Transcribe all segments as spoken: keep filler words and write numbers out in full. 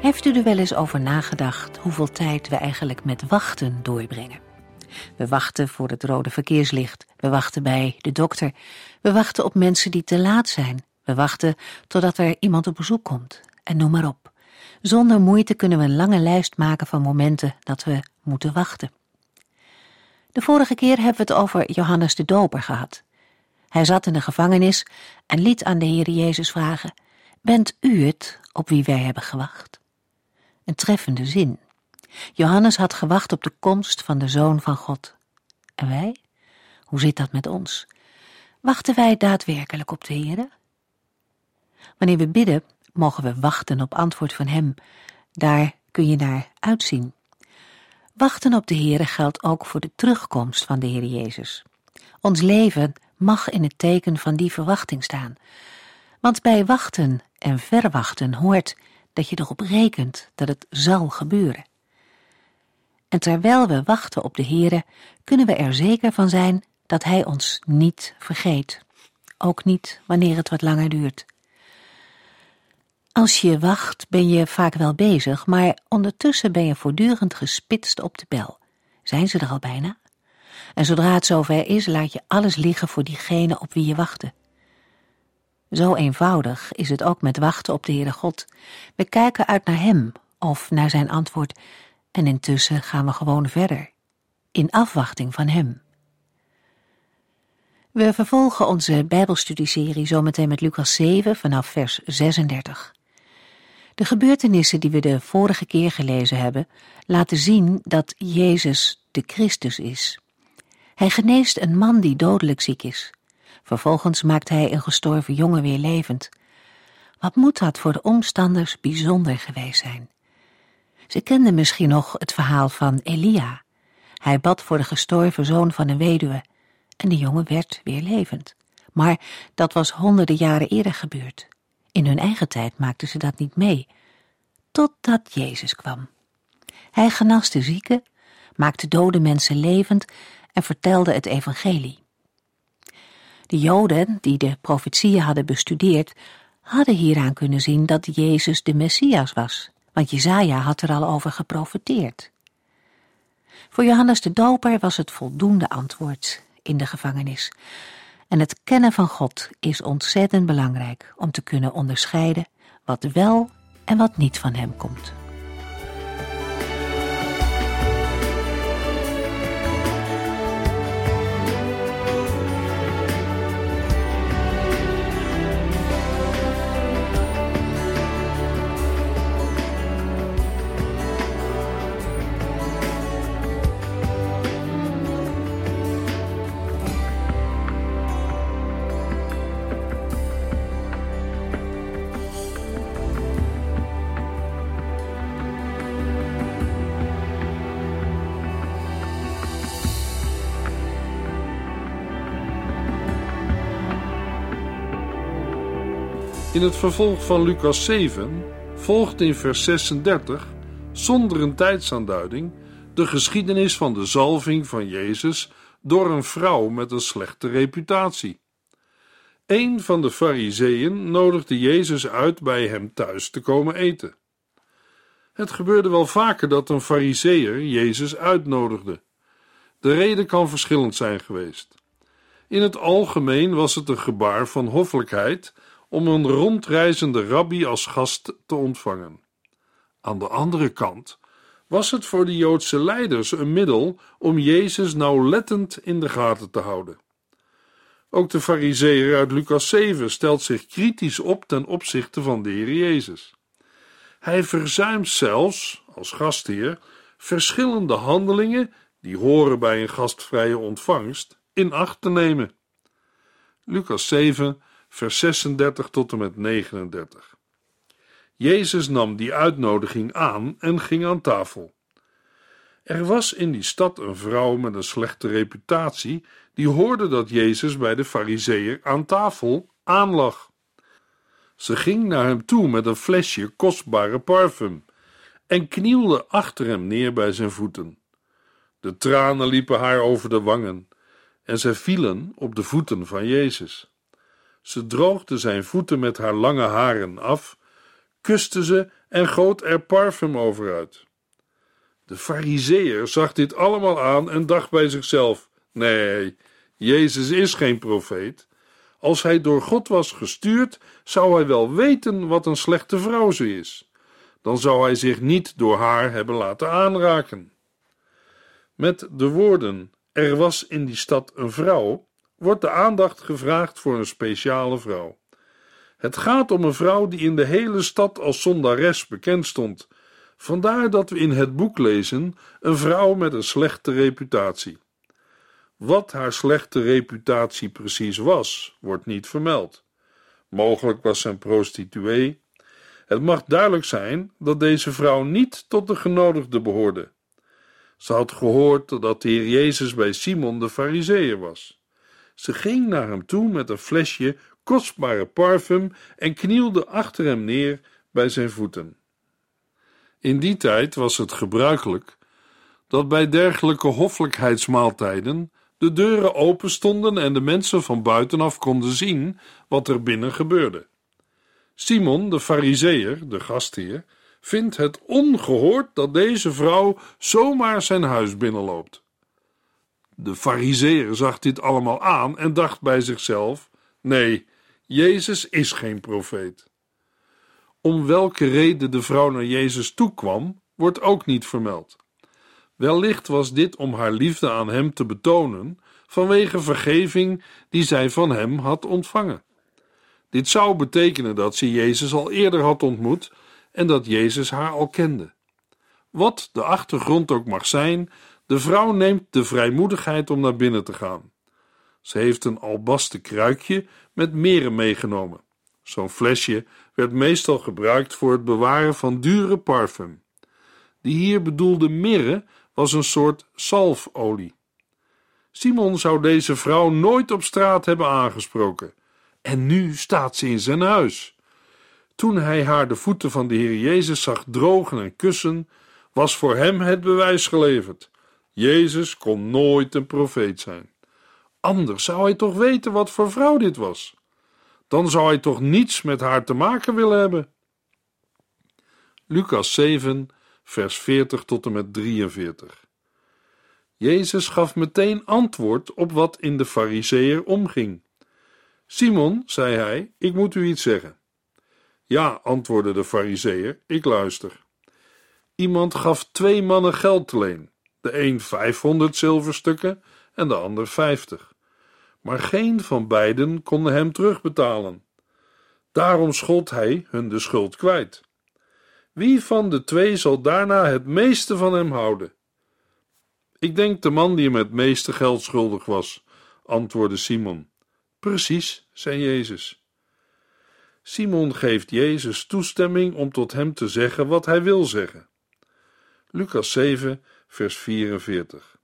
Heeft u er wel eens over nagedacht hoeveel tijd we eigenlijk met wachten doorbrengen? We wachten voor het rode verkeerslicht, we wachten bij de dokter, we wachten op mensen die te laat zijn, we wachten totdat er iemand op bezoek komt, en noem maar op. Zonder moeite kunnen we een lange lijst maken van momenten dat we moeten wachten. De vorige keer hebben we het over Johannes de Doper gehad. Hij zat in de gevangenis en liet aan de Heere Jezus vragen: bent u het op wie wij hebben gewacht? Een treffende zin. Johannes had gewacht op de komst van de Zoon van God. En wij? Hoe zit dat met ons? Wachten wij daadwerkelijk op de Heere? Wanneer we bidden, mogen we wachten op antwoord van Hem. Daar kun je naar uitzien. Wachten op de Heere geldt ook voor de terugkomst van de Heere Jezus. Ons leven mag in het teken van die verwachting staan. Want bij wachten en verwachten hoort dat je erop rekent dat het zal gebeuren. En terwijl we wachten op de Heere, kunnen we er zeker van zijn dat Hij ons niet vergeet. Ook niet wanneer het wat langer duurt. Als je wacht ben je vaak wel bezig, maar ondertussen ben je voortdurend gespitst op de bel. Zijn ze er al bijna? En zodra het zover is, laat je alles liggen voor diegene op wie je wachtte. Zo eenvoudig is het ook met wachten op de Heere God. We kijken uit naar Hem of naar Zijn antwoord en intussen gaan we gewoon verder, in afwachting van Hem. We vervolgen onze Bijbelstudieserie zometeen met Lukas zeven vanaf vers zesendertig. De gebeurtenissen die we de vorige keer gelezen hebben, laten zien dat Jezus de Christus is. Hij geneest een man die dodelijk ziek is. Vervolgens maakt hij een gestorven jongen weer levend. Wat moet dat voor de omstanders bijzonder geweest zijn? Ze kenden misschien nog het verhaal van Elia. Hij bad voor de gestorven zoon van een weduwe en de jongen werd weer levend. Maar dat was honderden jaren eerder gebeurd. In hun eigen tijd maakten ze dat niet mee. Totdat Jezus kwam. Hij genas de zieken, maakte dode mensen levend en vertelde het evangelie. De Joden, die de profetieën hadden bestudeerd, hadden hieraan kunnen zien dat Jezus de Messias was, want Jesaja had er al over geprofeteerd. Voor Johannes de Doper was het voldoende antwoord in de gevangenis. En het kennen van God is ontzettend belangrijk om te kunnen onderscheiden wat wel en wat niet van Hem komt. In het vervolg van Lukas zeven volgt in vers zesendertig, zonder een tijdsaanduiding, de geschiedenis van de zalving van Jezus door een vrouw met een slechte reputatie. Een van de Farizeeën nodigde Jezus uit bij hem thuis te komen eten. Het gebeurde wel vaker dat een Farizeeër Jezus uitnodigde. De reden kan verschillend zijn geweest. In het algemeen was het een gebaar van hoffelijkheid om een rondreizende rabbi als gast te ontvangen. Aan de andere kant was het voor de Joodse leiders een middel om Jezus nauwlettend in de gaten te houden. Ook de Farizeeër uit Lukas zeven stelt zich kritisch op ten opzichte van de Heer Jezus. Hij verzuimt zelfs, als gastheer, verschillende handelingen die horen bij een gastvrije ontvangst in acht te nemen. Lukas zeven vers zesendertig tot en met negenendertig. Jezus nam die uitnodiging aan en ging aan tafel. Er was in die stad een vrouw met een slechte reputatie die hoorde dat Jezus bij de Farizeeër aan tafel aanlag. Ze ging naar hem toe met een flesje kostbare parfum en knielde achter hem neer bij zijn voeten. De tranen liepen haar over de wangen en zij vielen op de voeten van Jezus. Ze droogde zijn voeten met haar lange haren af, kuste ze en goot er parfum over uit. De Farizeeër zag dit allemaal aan en dacht bij zichzelf: nee, Jezus is geen profeet. Als hij door God was gestuurd, zou hij wel weten wat een slechte vrouw ze is. Dan zou hij zich niet door haar hebben laten aanraken. Met de woorden, er was in die stad een vrouw, wordt de aandacht gevraagd voor een speciale vrouw. Het gaat om een vrouw die in de hele stad als zondares bekend stond. Vandaar dat we in het boek lezen, een vrouw met een slechte reputatie. Wat haar slechte reputatie precies was, wordt niet vermeld. Mogelijk was ze een prostituee. Het mag duidelijk zijn dat deze vrouw niet tot de genodigden behoorde. Ze had gehoord dat de Heer Jezus bij Simon de Farizeeër was. Ze ging naar hem toe met een flesje kostbare parfum en knielde achter hem neer bij zijn voeten. In die tijd was het gebruikelijk dat bij dergelijke hoffelijkheidsmaaltijden de deuren open stonden en de mensen van buitenaf konden zien wat er binnen gebeurde. Simon, de Farizeeër, de gastheer, vindt het ongehoord dat deze vrouw zomaar zijn huis binnenloopt. De Farizeeër zag dit allemaal aan en dacht bij zichzelf: nee, Jezus is geen profeet. Om welke reden de vrouw naar Jezus toekwam, wordt ook niet vermeld. Wellicht was dit om haar liefde aan hem te betonen vanwege vergeving die zij van hem had ontvangen. Dit zou betekenen dat ze Jezus al eerder had ontmoet en dat Jezus haar al kende. Wat de achtergrond ook mag zijn, de vrouw neemt de vrijmoedigheid om naar binnen te gaan. Ze heeft een albasten kruikje met meren meegenomen. Zo'n flesje werd meestal gebruikt voor het bewaren van dure parfum. Die hier bedoelde mirre was een soort zalfolie. Simon zou deze vrouw nooit op straat hebben aangesproken. En nu staat ze in zijn huis. Toen hij haar de voeten van de Heer Jezus zag drogen en kussen, was voor hem het bewijs geleverd. Jezus kon nooit een profeet zijn. Anders zou hij toch weten wat voor vrouw dit was. Dan zou hij toch niets met haar te maken willen hebben. Lukas zeven, vers veertig tot en met drieënveertig. Jezus gaf meteen antwoord op wat in de Farizeeër omging. Simon, zei hij, ik moet u iets zeggen. Ja, antwoordde de Farizeeër, ik luister. Iemand gaf twee mannen geld te leen, de een vijfhonderd zilverstukken en de ander vijftig. Maar geen van beiden kon hem terugbetalen. Daarom schold hij hun de schuld kwijt. Wie van de twee zal daarna het meeste van hem houden? Ik denk de man die hem het meeste geld schuldig was, antwoordde Simon. Precies, zei Jezus. Simon geeft Jezus toestemming om tot hem te zeggen wat hij wil zeggen. Lukas zeven, vers vierenveertig.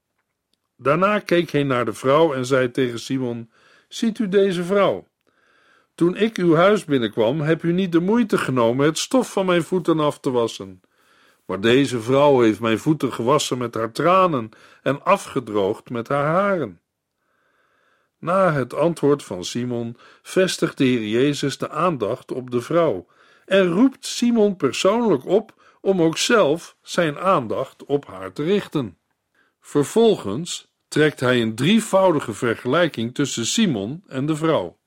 Daarna keek hij naar de vrouw en zei tegen Simon: ziet u deze vrouw? Toen ik uw huis binnenkwam, heb u niet de moeite genomen het stof van mijn voeten af te wassen. Maar deze vrouw heeft mijn voeten gewassen met haar tranen en afgedroogd met haar haren. Na het antwoord van Simon vestigt de Heer Jezus de aandacht op de vrouw en roept Simon persoonlijk op om ook zelf zijn aandacht op haar te richten. Vervolgens trekt hij een drievoudige vergelijking tussen Simon en de vrouw.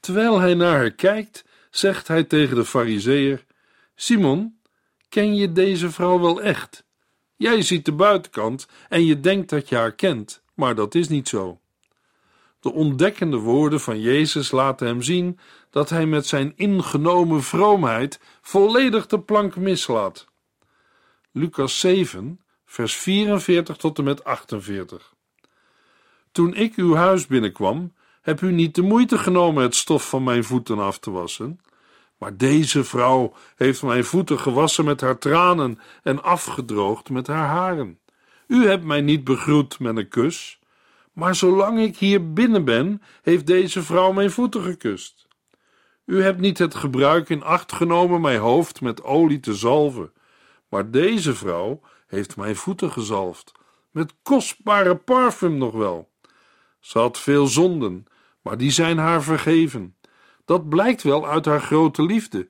Terwijl hij naar haar kijkt, zegt hij tegen de Farizeeër: Simon, ken je deze vrouw wel echt? Jij ziet de buitenkant en je denkt dat je haar kent, maar dat is niet zo. De ontdekkende woorden van Jezus laten hem zien dat hij met zijn ingenomen vroomheid volledig de plank mislaat. Lukas zeven, vers vierenveertig tot en met achtenveertig. Toen ik uw huis binnenkwam, heb u niet de moeite genomen het stof van mijn voeten af te wassen, Maar deze vrouw heeft mijn voeten gewassen met haar tranen en afgedroogd met haar haren. U hebt mij niet begroet met een kus, maar zolang ik hier binnen ben, heeft deze vrouw mijn voeten gekust. U hebt niet het gebruik in acht genomen mijn hoofd met olie te zalven, maar deze vrouw heeft mijn voeten gezalfd, met kostbare parfum nog wel. Ze had veel zonden, maar die zijn haar vergeven. Dat blijkt wel uit haar grote liefde.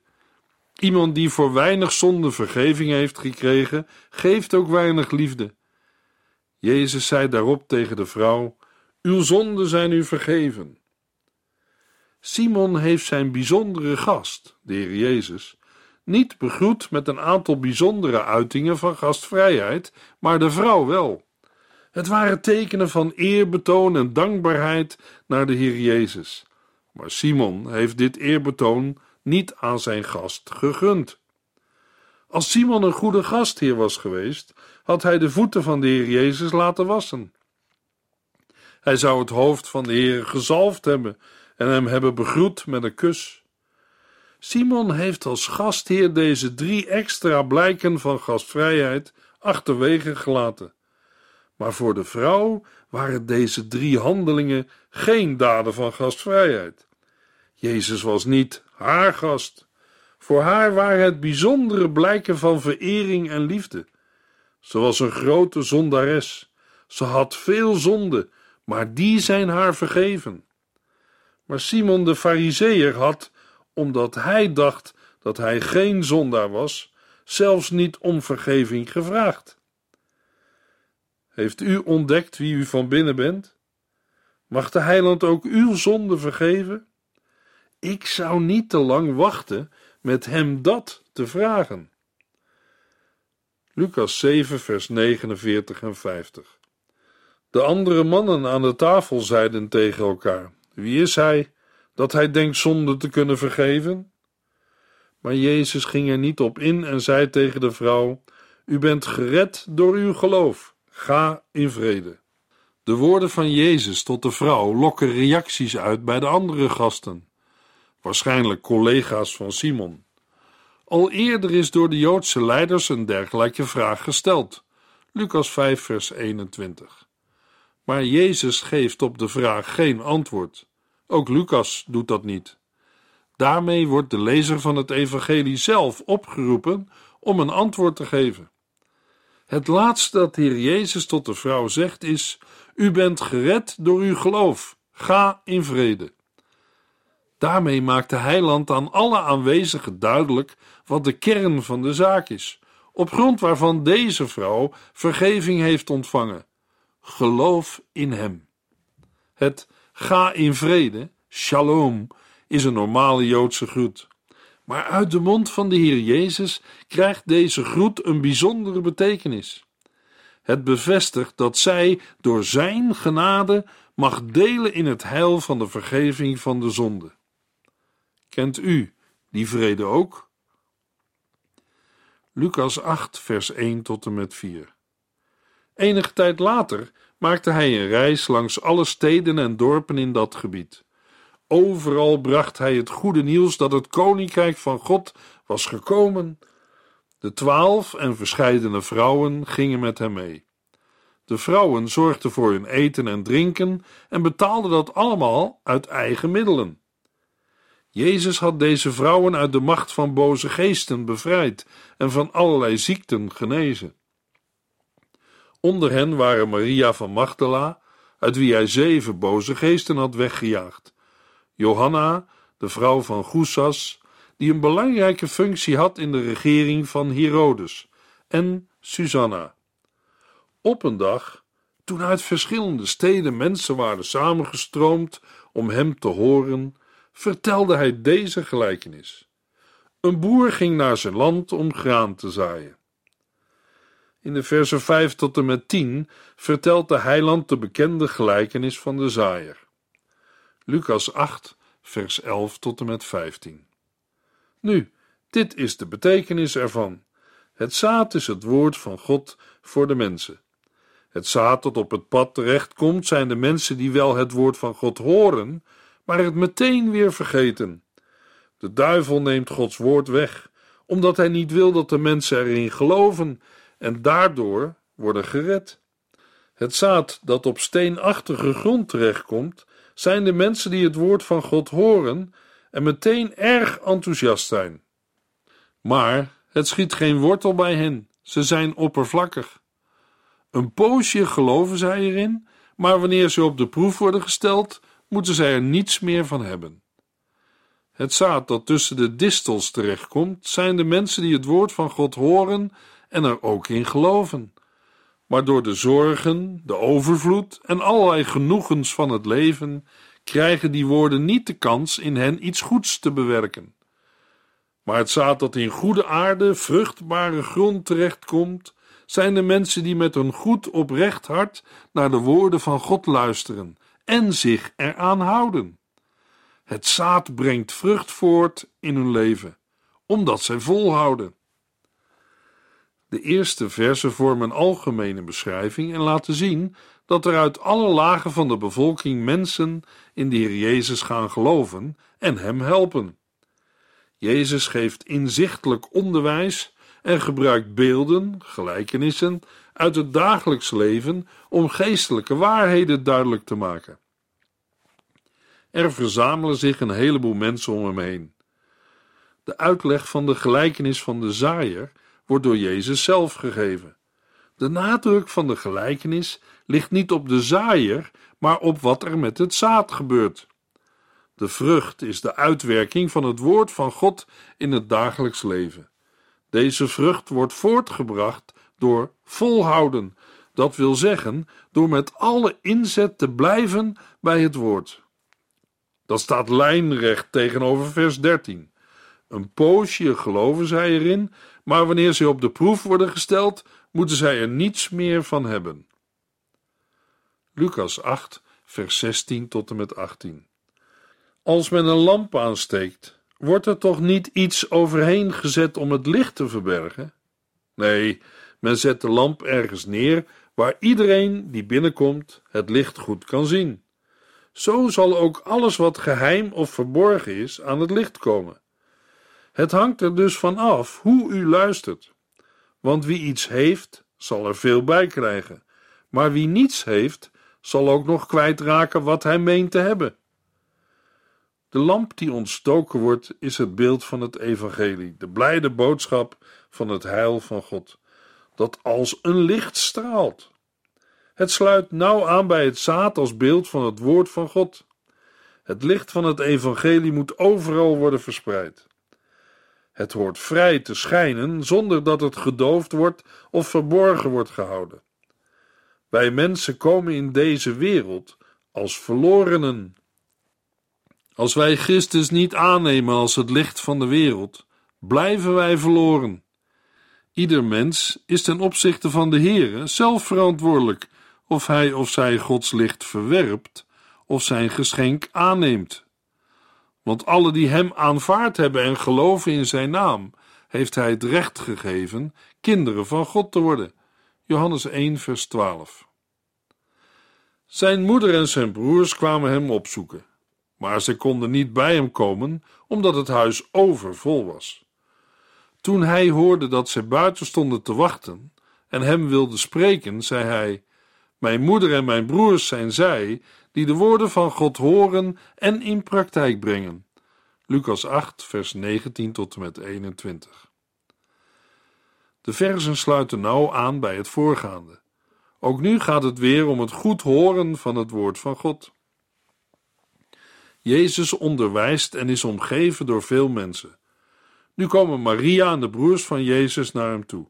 Iemand die voor weinig zonde vergeving heeft gekregen, geeft ook weinig liefde. Jezus zei daarop tegen de vrouw, uw zonden zijn u vergeven. Simon heeft zijn bijzondere gast, de Heer Jezus, niet begroet met een aantal bijzondere uitingen van gastvrijheid, maar de vrouw wel. Het waren tekenen van eerbetoon en dankbaarheid naar de Heer Jezus. Maar Simon heeft dit eerbetoon niet aan zijn gast gegund. Als Simon een goede gastheer was geweest, had hij de voeten van de Heer Jezus laten wassen. Hij zou het hoofd van de Heer gezalfd hebben en hem hebben begroet met een kus. Simon heeft als gastheer deze drie extra blijken van gastvrijheid achterwege gelaten. Maar voor de vrouw waren deze drie handelingen geen daden van gastvrijheid. Jezus was niet haar gast. Voor haar waren het bijzondere blijken van verering en liefde. Ze was een grote zondares. Ze had veel zonden, maar die zijn haar vergeven. Maar Simon de Farizeeër had, omdat hij dacht dat hij geen zondaar was, zelfs niet om vergeving gevraagd. Heeft u ontdekt wie u van binnen bent? Mag de Heiland ook uw zonde vergeven? Ik zou niet te lang wachten met hem dat te vragen. Lukas zeven vers negenenveertig en vijftig. De andere mannen aan de tafel zeiden tegen elkaar, wie is hij, dat hij denkt zonde te kunnen vergeven? Maar Jezus ging er niet op in en zei tegen de vrouw, u bent gered door uw geloof. Ga in vrede. De woorden van Jezus tot de vrouw lokken reacties uit bij de andere gasten, waarschijnlijk collega's van Simon. Al eerder is door de Joodse leiders een dergelijke vraag gesteld, Lukas vijf vers eenentwintig. Maar Jezus geeft op de vraag geen antwoord, ook Lukas doet dat niet. Daarmee wordt de lezer van het evangelie zelf opgeroepen om een antwoord te geven. Het laatste dat de Heer Jezus tot de vrouw zegt is, u bent gered door uw geloof, ga in vrede. Daarmee maakt de Heiland aan alle aanwezigen duidelijk wat de kern van de zaak is, op grond waarvan deze vrouw vergeving heeft ontvangen. Geloof in hem. Het ga in vrede, shalom, is een normale Joodse groet. Maar uit de mond van de Heer Jezus krijgt deze groet een bijzondere betekenis. Het bevestigt dat zij door zijn genade mag delen in het heil van de vergeving van de zonde. Kent u die vrede ook? Lukas acht vers één tot en met vier. Enige tijd later maakte hij een reis langs alle steden en dorpen in dat gebied. Overal bracht hij het goede nieuws dat het koninkrijk van God was gekomen. De twaalf en verscheidene vrouwen gingen met hem mee. De vrouwen zorgden voor hun eten en drinken en betaalden dat allemaal uit eigen middelen. Jezus had deze vrouwen uit de macht van boze geesten bevrijd en van allerlei ziekten genezen. Onder hen waren Maria van Magdala, uit wie hij zeven boze geesten had weggejaagd, Johanna, de vrouw van Goesas, die een belangrijke functie had in de regering van Herodes, en Susanna. Op een dag, toen uit verschillende steden mensen waren samengestroomd om hem te horen, vertelde hij deze gelijkenis. Een boer ging naar zijn land om graan te zaaien. In de versen vijf tot en met tien vertelt de Heiland de bekende gelijkenis van de zaaier. Lukas acht, vers elf tot en met vijftien. Nu, dit is de betekenis ervan. Het zaad is het woord van God voor de mensen. Het zaad dat op het pad terechtkomt zijn de mensen die wel het woord van God horen, maar het meteen weer vergeten. De duivel neemt Gods woord weg, omdat hij niet wil dat de mensen erin geloven en daardoor worden gered. Het zaad dat op steenachtige grond terechtkomt, zijn de mensen die het woord van God horen en meteen erg enthousiast zijn. Maar het schiet geen wortel bij hen, ze zijn oppervlakkig. Een poosje geloven zij erin, maar wanneer ze op de proef worden gesteld, moeten zij er niets meer van hebben. Het zaad dat tussen de distels terechtkomt, zijn de mensen die het woord van God horen en er ook in geloven. Maar door de zorgen, de overvloed en allerlei genoegens van het leven, krijgen die woorden niet de kans in hen iets goeds te bewerken. Maar het zaad dat in goede aarde, vruchtbare grond terechtkomt, zijn de mensen die met een goed oprecht hart naar de woorden van God luisteren en zich eraan houden. Het zaad brengt vrucht voort in hun leven, omdat zij volhouden. De eerste verzen vormen een algemene beschrijving en laten zien dat er uit alle lagen van de bevolking mensen in de Heer Jezus gaan geloven en hem helpen. Jezus geeft inzichtelijk onderwijs en gebruikt beelden, gelijkenissen uit het dagelijks leven om geestelijke waarheden duidelijk te maken. Er verzamelen zich een heleboel mensen om hem heen. De uitleg van de gelijkenis van de zaaier wordt door Jezus zelf gegeven. De nadruk van de gelijkenis ligt niet op de zaaier, maar op wat er met het zaad gebeurt. De vrucht is de uitwerking van het woord van God in het dagelijks leven. Deze vrucht wordt voortgebracht door volhouden, dat wil zeggen door met alle inzet te blijven bij het woord. Dat staat lijnrecht tegenover vers dertien. Een poosje geloven zij erin, maar wanneer zij op de proef worden gesteld, moeten zij er niets meer van hebben. Lukas acht, vers zestien tot en met achttien. Als men een lamp aansteekt, wordt er toch niet iets overheen gezet om het licht te verbergen? Nee, men zet de lamp ergens neer waar iedereen die binnenkomt het licht goed kan zien. Zo zal ook alles wat geheim of verborgen is aan het licht komen. Het hangt er dus van af hoe u luistert. Want wie iets heeft, zal er veel bij krijgen. Maar wie niets heeft, zal ook nog kwijtraken wat hij meent te hebben. De lamp die ontstoken wordt, is het beeld van het evangelie, de blijde boodschap van het heil van God, dat als een licht straalt. Het sluit nauw aan bij het zaad als beeld van het woord van God. Het licht van het evangelie moet overal worden verspreid. Het hoort vrij te schijnen zonder dat het gedoofd wordt of verborgen wordt gehouden. Wij mensen komen in deze wereld als verlorenen. Als wij Christus niet aannemen als het licht van de wereld, blijven wij verloren. Ieder mens is ten opzichte van de Heere zelf verantwoordelijk of hij of zij Gods licht verwerpt of zijn geschenk aanneemt. Want alle die hem aanvaard hebben en geloven in zijn naam, heeft hij het recht gegeven kinderen van God te worden. Johannes één, vers twaalf. Zijn moeder en zijn broers kwamen hem opzoeken, maar ze konden niet bij hem komen, omdat het huis overvol was. Toen hij hoorde dat zij buiten stonden te wachten en hem wilden spreken, zei hij: Mijn moeder en mijn broers zijn zij die de woorden van God horen en in praktijk brengen. Lukas acht, vers negentien tot en met eenentwintig. De verzen sluiten nauw aan bij het voorgaande. Ook nu gaat het weer om het goed horen van het woord van God. Jezus onderwijst en is omgeven door veel mensen. Nu komen Maria en de broers van Jezus naar hem toe.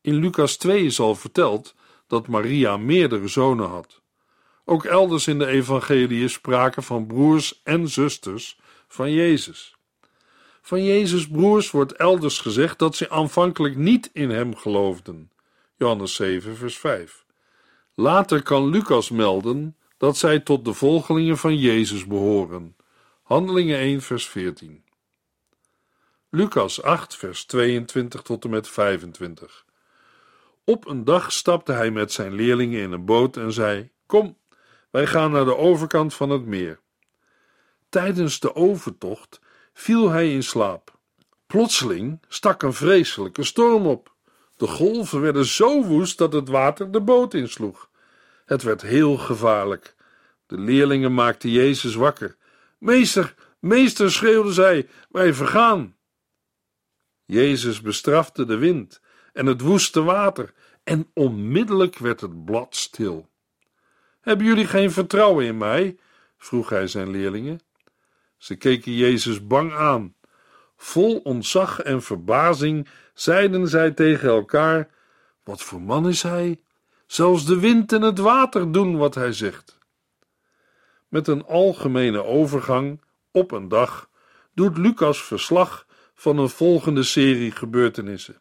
In Lukas twee is al verteld dat Maria meerdere zonen had. Ook elders in de evangelie is sprake van broers en zusters van Jezus. Van Jezus' broers wordt elders gezegd dat ze aanvankelijk niet in hem geloofden. Johannes zeven, vers vijf. Later kan Lukas melden dat zij tot de volgelingen van Jezus behoren. Handelingen één, vers veertien. Lukas acht, vers tweeëntwintig tot en met vijfentwintig. Op een dag stapte hij met zijn leerlingen in een boot en zei: Kom, wij gaan naar de overkant van het meer. Tijdens de overtocht viel hij in slaap. Plotseling stak een vreselijke storm op. De golven werden zo woest dat het water de boot insloeg. Het werd heel gevaarlijk. De leerlingen maakten Jezus wakker. Meester, meester, schreeuwden zij, wij vergaan. Jezus bestrafte de wind en het woeste water en onmiddellijk werd het blad stil. Hebben jullie geen vertrouwen in mij? Vroeg hij zijn leerlingen. Ze keken Jezus bang aan. Vol ontzag en verbazing zeiden zij tegen elkaar, wat voor man is hij? Zelfs de wind en het water doen wat hij zegt. Met een algemene overgang, op een dag, doet Lukas verslag van een volgende serie gebeurtenissen.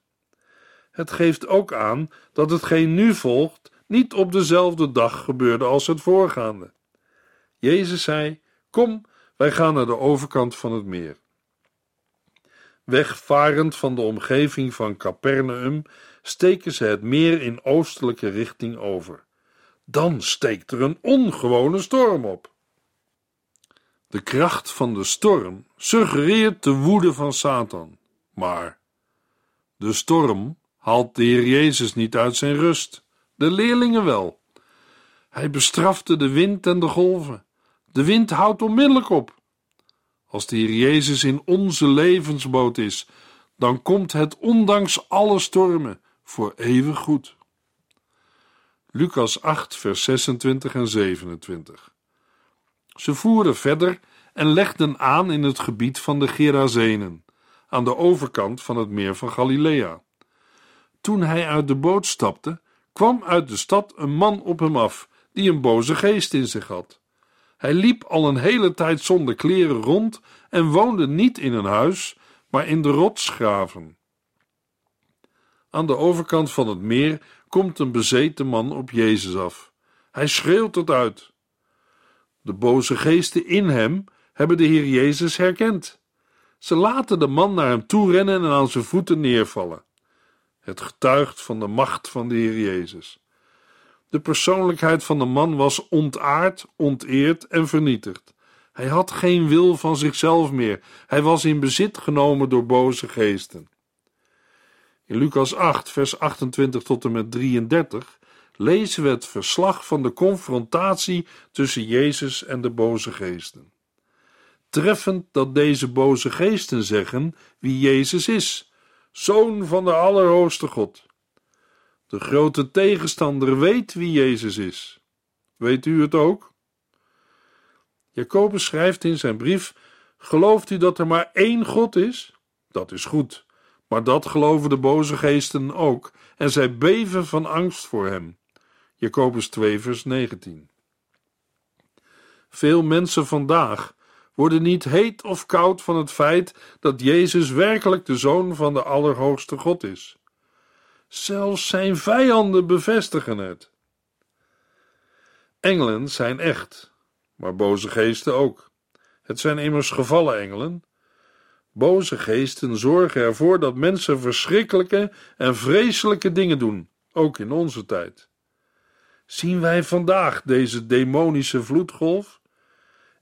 Het geeft ook aan dat hetgeen nu volgt niet op dezelfde dag gebeurde als het voorgaande. Jezus zei, kom, wij gaan naar de overkant van het meer. Wegvarend van de omgeving van Capernaum steken ze het meer in oostelijke richting over. Dan steekt er een ongewone storm op. De kracht van de storm suggereert de woede van Satan, maar de storm haalt de Heer Jezus niet uit zijn rust, de leerlingen wel. Hij bestrafte de wind en de golven. De wind houdt onmiddellijk op. Als de Heer Jezus in onze levensboot is, dan komt het ondanks alle stormen voor eeuwig goed. Lukas acht, vers zesentwintig en zevenentwintig. Ze voeren verder en legden aan in het gebied van de Gerazenen, aan de overkant van het meer van Galilea. Toen hij uit de boot stapte, kwam uit de stad een man op hem af, die een boze geest in zich had. Hij liep al een hele tijd zonder kleren rond en woonde niet in een huis, maar in de rotsgraven. Aan de overkant van het meer komt een bezeten man op Jezus af. Hij schreeuwt het uit. De boze geesten in hem hebben de Heer Jezus herkend. Ze laten de man naar hem toe rennen en aan zijn voeten neervallen. Het getuigt van de macht van de Heer Jezus. De persoonlijkheid van de man was ontaard, onteerd en vernietigd. Hij had geen wil van zichzelf meer. Hij was in bezit genomen door boze geesten. In Lukas acht, vers achtentwintig tot en met drieëndertig lezen we het verslag van de confrontatie tussen Jezus en de boze geesten. Treffend dat deze boze geesten zeggen wie Jezus is, Zoon van de Allerhoogste God. De grote tegenstander weet wie Jezus is. Weet u het ook? Jacobus schrijft in zijn brief, gelooft u dat er maar één God is? Dat is goed, maar dat geloven de boze geesten ook en zij beven van angst voor hem. Jacobus twee vers negentien. Veel mensen vandaag worden niet heet of koud van het feit dat Jezus werkelijk de Zoon van de Allerhoogste God is. Zelfs zijn vijanden bevestigen het. Engelen zijn echt, maar boze geesten ook. Het zijn immers gevallen engelen. Boze geesten zorgen ervoor dat mensen verschrikkelijke en vreselijke dingen doen, ook in onze tijd. Zien wij vandaag deze demonische vloedgolf?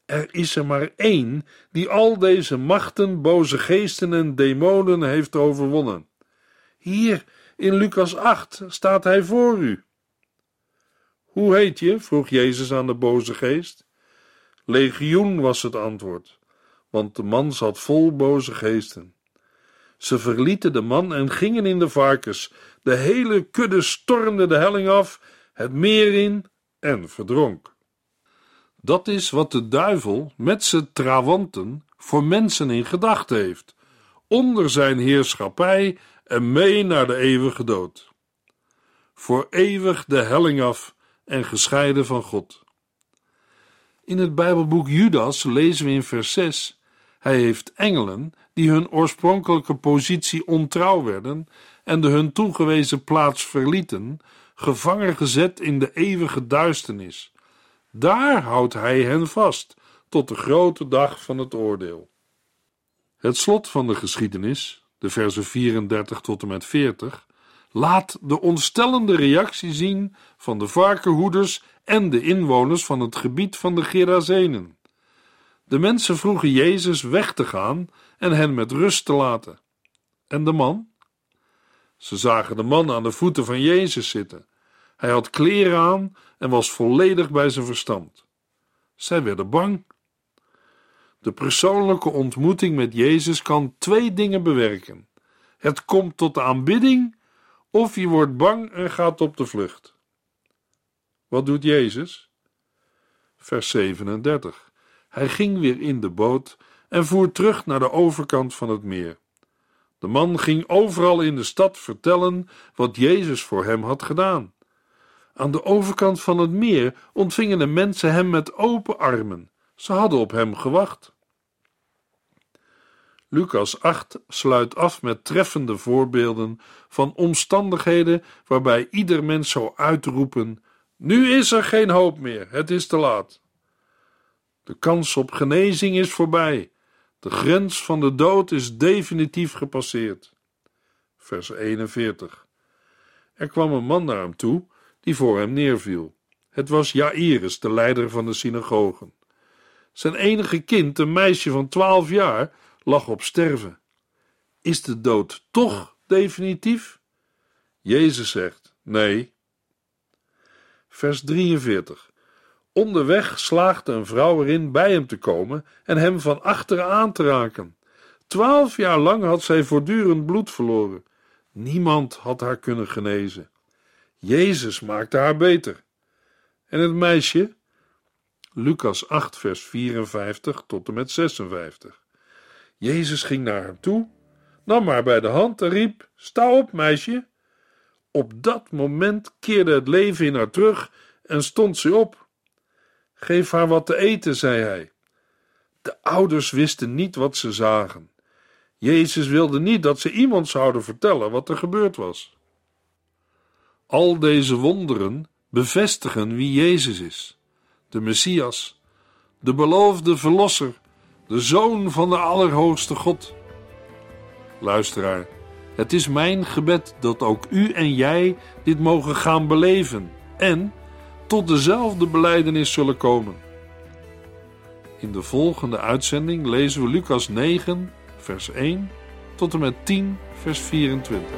Er is er maar één die al deze machten, boze geesten en demonen heeft overwonnen. Hier in Lukas acht staat hij voor u. Hoe heet je? Vroeg Jezus aan de boze geest. Legioen was het antwoord, want de man zat vol boze geesten. Ze verlieten de man en gingen in de varkens. De hele kudde stormde de helling af, het meer in en verdronk. Dat is wat de duivel met zijn trawanten voor mensen in gedachten heeft, onder zijn heerschappij en mee naar de eeuwige dood. Voor eeuwig de helling af en gescheiden van God. In het Bijbelboek Judas lezen we in vers zes, hij heeft engelen die hun oorspronkelijke positie ontrouw werden en de hun toegewezen plaats verlieten, gevangen gezet in de eeuwige duisternis. Daar houdt hij hen vast, tot de grote dag van het oordeel. Het slot van de geschiedenis, de verzen vierendertig tot en met veertig, laat de ontstellende reactie zien van de varkenhoeders en de inwoners van het gebied van de Gerazenen. De mensen vroegen Jezus weg te gaan en hen met rust te laten. En de man? Ze zagen de man aan de voeten van Jezus zitten. Hij had kleren aan en was volledig bij zijn verstand. Zij werden bang. De persoonlijke ontmoeting met Jezus kan twee dingen bewerken. Het komt tot de aanbidding of je wordt bang en gaat op de vlucht. Wat doet Jezus? Vers zevenendertig. Hij ging weer in de boot en voer terug naar de overkant van het meer. De man ging overal in de stad vertellen wat Jezus voor hem had gedaan. Aan de overkant van het meer ontvingen de mensen hem met open armen. Ze hadden op hem gewacht. Lukas acht sluit af met treffende voorbeelden van omstandigheden waarbij ieder mens zou uitroepen: nu is er geen hoop meer, het is te laat. De kans op genezing is voorbij. De grens van de dood is definitief gepasseerd. Vers eenenveertig. Er kwam een man naar hem toe die voor hem neerviel. Het was Jairus, de leider van de synagogen. Zijn enige kind, een meisje van twaalf jaar, lag op sterven. Is de dood toch definitief? Jezus zegt: nee. Vers drieënveertig. Onderweg slaagde een vrouw erin bij hem te komen en hem van achteren aan te raken. Twaalf jaar lang had zij voortdurend bloed verloren. Niemand had haar kunnen genezen. Jezus maakte haar beter. En het meisje? Lukas acht vers vierenvijftig tot en met zesenvijftig. Jezus ging naar hem toe, nam haar bij de hand en riep: sta op, meisje. Op dat moment keerde het leven in haar terug en stond ze op. Geef haar wat te eten, zei hij. De ouders wisten niet wat ze zagen. Jezus wilde niet dat ze iemand zouden vertellen wat er gebeurd was. Al deze wonderen bevestigen wie Jezus is. De Messias, de beloofde verlosser, de Zoon van de Allerhoogste God. Luisteraar, het is mijn gebed dat ook u en jij dit mogen gaan beleven en tot dezelfde belijdenis zullen komen. In de volgende uitzending lezen we Lukas negen, vers één, tot en met tien, vers vierentwintig.